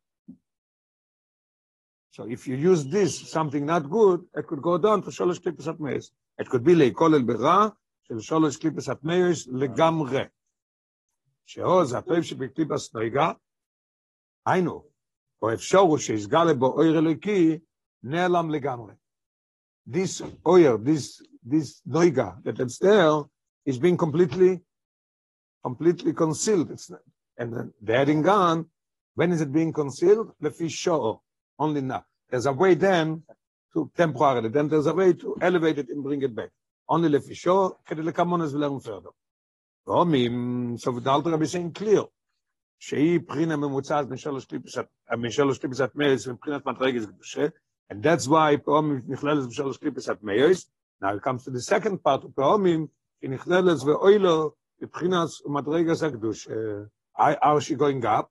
So if you use this, something not good, it could go down to Sholosh Klipas at Meis. It could be Leikolel Bera, Sholosh Klipas at Meis, Legamre. שהעוז, הטוב שבקליפס נויגה, היינו, או אפשרו שיסגל לבו אויר אלוקי, נעלם לגמרי. This oyer, this noiga that it's there is being completely concealed. And the adding on, when is it being concealed? לפי שור, only now. There's a way then to temporarily, then there's a way to elevate it and bring it back. Only לפי שור, כדי לקמונס ולרם פרדו. So the Alter Rebbe is saying clear. And that's why now it comes to the second part of Pa'omim. Are she going up?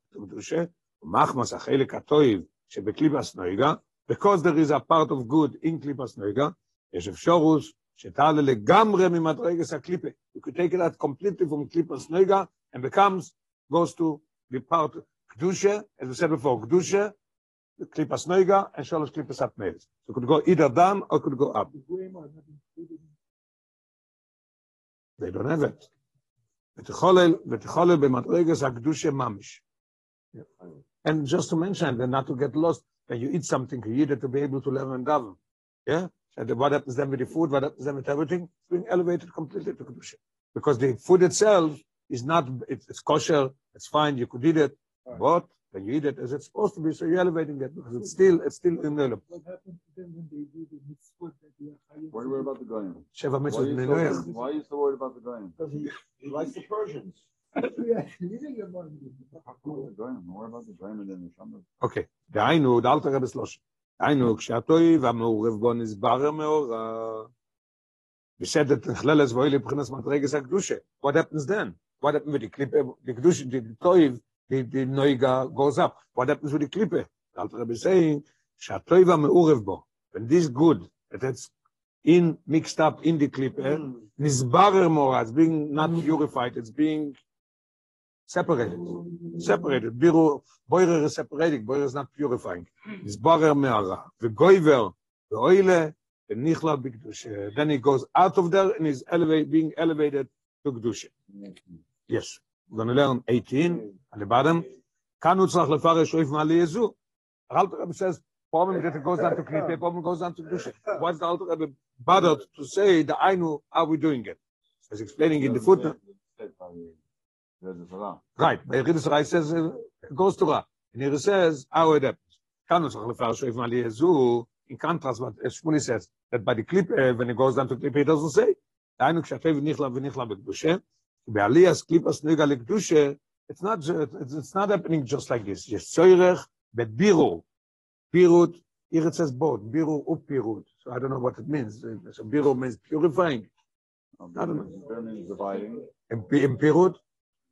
Because there is a part of good in Klipas Noiga, Yeshev Shorus. You could take it out completely from Klipas Noiga and goes to the part Kedusha, as we said before, Kedusha, Klipas Noiga, and Sholosh Klippos at Meis. So it could go either down or it could go up. They don't have it. And just to mention, and not to get lost, when you eat something, you eat it to be able to learn and daven. Yeah? And what happens then with the food? What happens then with everything? It's being elevated completely to kedusha, because the food itself is not—it's kosher, it's fine. You could eat it, but when you eat it as it's supposed to be, so you're elevating it because it's still in the. What happens to them when they do the mitzvot that they are higher? Why are you worried about the Goyim? Sheva mitzvot. Why are you so worried about the Goyim? Because he likes the Persians. Okay. The Alter Rebbe Sloshen. We said that what happens then? What happens with the klippe? The kedusha, the toiv, the noiga goes up. What happens with the klippe? Alter Rebbe is saying shatoiva meurev bo. When this good that's in mixed up in the klippe, nisbarer more, it's being not purified, it's being separated. Separated. Boirer is separating. Boirer is not purifying. Nisbarer meara. The goiver, the oile, the nichla b'kedusha. Then he goes out of there and is being elevated to kedusha. Yes. We're going to learn 18 at the bottom. Kanu tzach lefarish oif mali yezu. Alter Rebbe says problem that it goes down to klippe, problem goes down to kedusha. What's the Alter Rebbe bothered to say? The ainu, how we doing it? As explaining in the footnote. Right. It says it goes to Ra. And here it says how it happens. Kanu tzach lefarish oif mali yezu. In contrast, what Shmuley says that by the klippe, when it goes down to klippe, it doesn't say. It's not happening just like this. Yes, soirech, but biru, pirut. Here it says both biru and pirut. So I don't know what it means. So biru means purifying. I don't know. And pirut,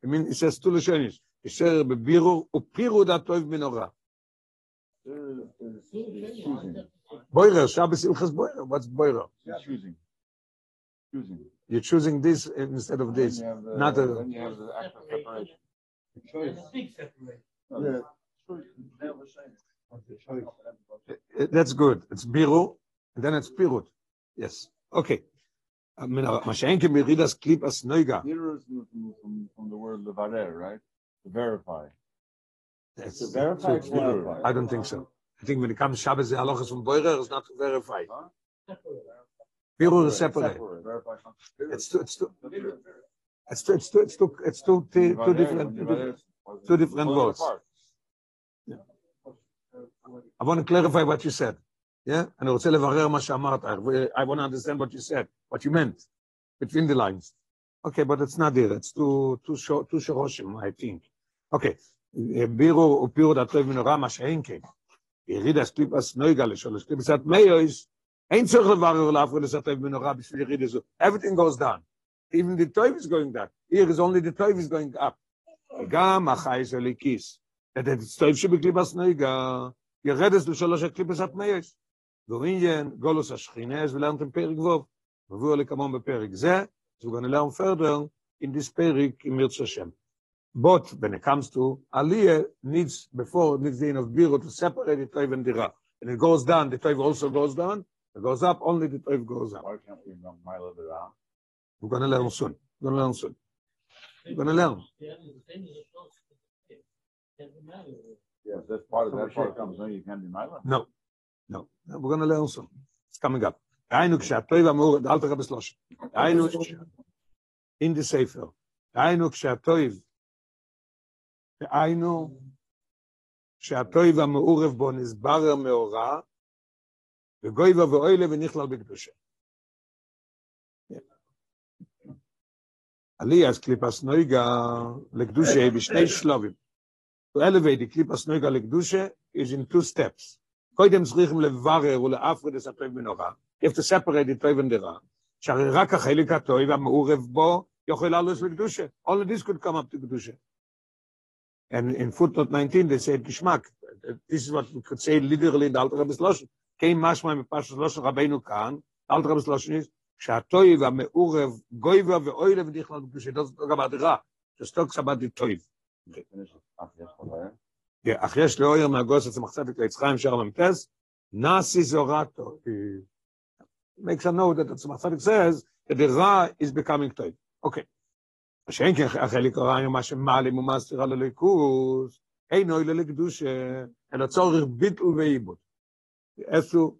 I mean, it says two lashonish. It says biru and pirut atoiv minora. Boirer, Shabbos ilchas boirer. What's boirer? Choosing. You're choosing this instead of this. Not a. Then you have the act of separation. Choice. That's good. It's biru, and then it's pirut. Yes. Okay. I mean, Mashenke Miridas Klip as Noiga. Biru is from the word levarer, right? To verify. That's to verify. I don't think so. I think when it comes Shabbos, the halachas from boirer is not to verify. Huh? Biru is separate. It's two different words. Yeah. I want to clarify what you said. Yeah, and I want to understand what you said, what you meant between the lines. Okay, but it's not there. It's too shoroshim, I think. Okay, Biru upiru datoiv minora mashenke. Iridas klipas noigal sholosh klipsat meyois. Everything goes down. Even the toiv is going down. Here is only the toiv is going up. That the toiv should be klipas noiga. Yeredes l'sholosh klipas at meyos. V'rinyan golos hashchina. As we learned in Perik Vov, we're going to learn further in this Perik in Mirz Hashem. But when it comes to Aliyah, needs the end of Biru to separate the toiv and the ra. And it goes down. The toiv also goes down. It goes up, only the toiv goes up. Why can't we learn my level down? We're going to learn soon. Yeah, that's part of that part comes when you can't do my level. No, we're going to learn soon. It's coming up. In the Sefer. שהטויב המעורב בו נסבר מאורה, וגויבה ואוילה ונכלל בקדושה. עלייה קליפס נויגה לקדושה בשני שלבים. To elevate the קליפס נויגה לקדושה is in two steps. קודם צריכים לברר ולהפריד את הטויב מנורה. You have to separate the טויב ונדרה. שהרי רק החלק הטויב המעורב בו יוכל לעלות לקדושה. All of this could come up to קדושה. And in footnote 19, they said Kishmak. This is what we could say literally in the Alter Rebbe's Lashon. Came Mashma in Parshas Lashon Rabbeinu Kan. Alter Rebbe's Lashon is Shatoiv HaMe'urev Goiva VeOilev Nichlal B'Kedusha. It doesn't talk about the Ra. Just talks about the Toiv. Yeah. Achyesh Leoyer Ma'Gosatz Machzadik Leitzchaim Shar Memtes Nasi Zorato. Makes a note that the Machzadik says that the Ra is becoming Toiv. Okay. שאין כחלק הרעיון מה שמעלים ומסתירה לליכוס, אינו אלה לקדוש, אלא צורך ביטל ועיבוד. איזשהו,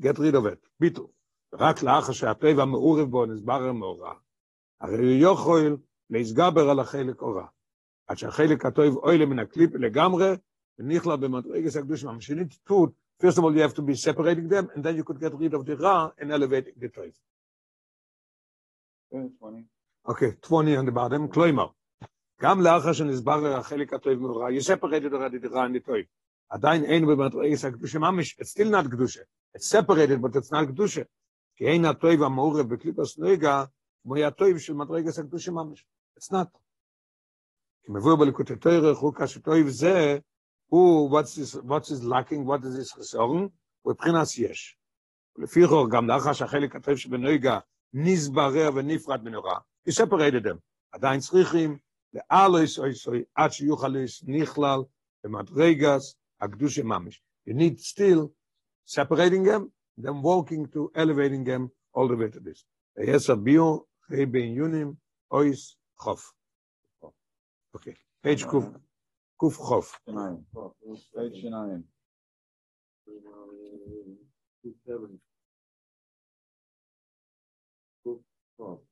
get rid of it, ביטל. רק לאחר שהטבע המעורב בו נסבר מאורה, הרי יוכל להסגבר על החלק אורה, עד שהחלק הטוב אוהל מן הקליפ לגמרי, ונכלה במדרגת הקדוש ממשינית תות, first of all you have to be separating them, and then you could get rid of the ra and elevating the toiv. 20. Okay, 20 on the bottom. Kloimer. Gam la'achar shenisbar ha'chelik ha'toiv me'ora. You separated already the ra and the toiv. Adayin ein b'madreges ha'kedusha mamish. It's still not kedusha. It's separated, but it's not kedusha. Ki ein ha'toiv ha'ma'orev b'klipas noiga It's not. What's lacking? What is his concern? We prinas yesh. He separated them. You need still separating them, then walking to elevating them all the way to this. Okay. Page Kuf Chof. Page 9. Kuf Chof.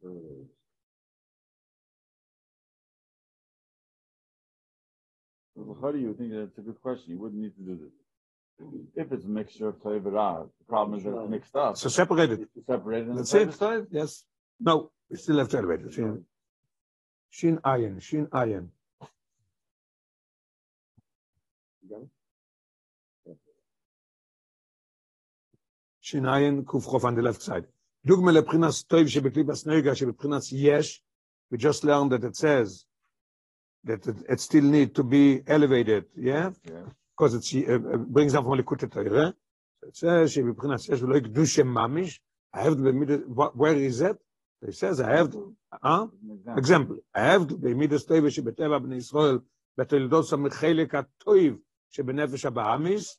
How do you think that's a good question? You wouldn't need to do this. If it's a mixture of toiv and ra, the problem is that it's mixed up. So separate it. Separated. That's it. Side? Yes. No, we still have to elevate it. Yeah. Shin ayin. Shin ayin kuf chof on the left side. Dugme leprinas toiv shebeklibas noiga shebeprinas yesh. We just learned that it says that it still needs to be elevated. Yeah. Yeah. Because it brings down from Likutei Torah. It says, I have to where is it? It says, I have to, example. I have to be midas toiv shebeteva bnei Yisrael betoldos hamechelik hatoiv shebenefesh haBa'amis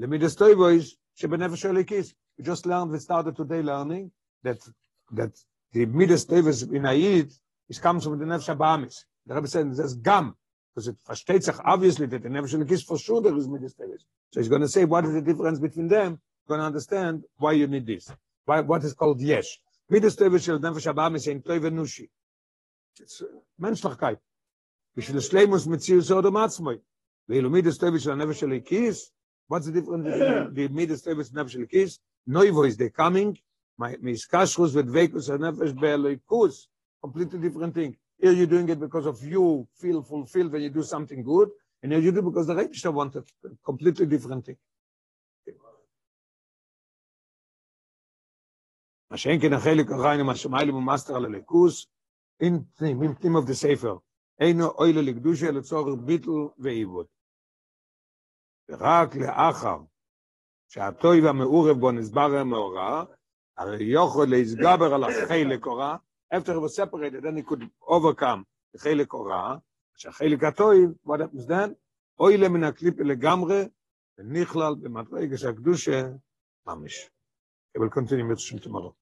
lemidas toivos shebenefesh haElokis. We just learned, we started today learning that the midas toivos in Ayid is comes from the nefesh haBa'amis. The Rebbe said, it says gam. Because it versteht sich obviously that the nefesh haElokis for sure there is midas toivos. So he's going to say what is the difference between them. Going to understand why you need this. Why what is called yesh. Midas toivos shel nefesh haBa'amis ein toiv enushi. It's menschlichkeit. Bishvil shleimus mitzius odom atzmoi. Ve'ilu midas toivos shel nefesh haElokis. What's the difference between the midas toivos and nefesh haElokis? Noivo is the coming. Miskashrus v'dveikus hanefesh be'elokus. Completely different thing. Here you're doing it because of you feel fulfilled when you do something good, and here you do because the Rebbe wanted a completely different thing. In theme of the Sefer, after it was separated, then he could overcome the chelik ora. What happens then? Oile min haklip legamre v'nichlal b'madrega shakdusha mamish. We'll continue with tomorrow.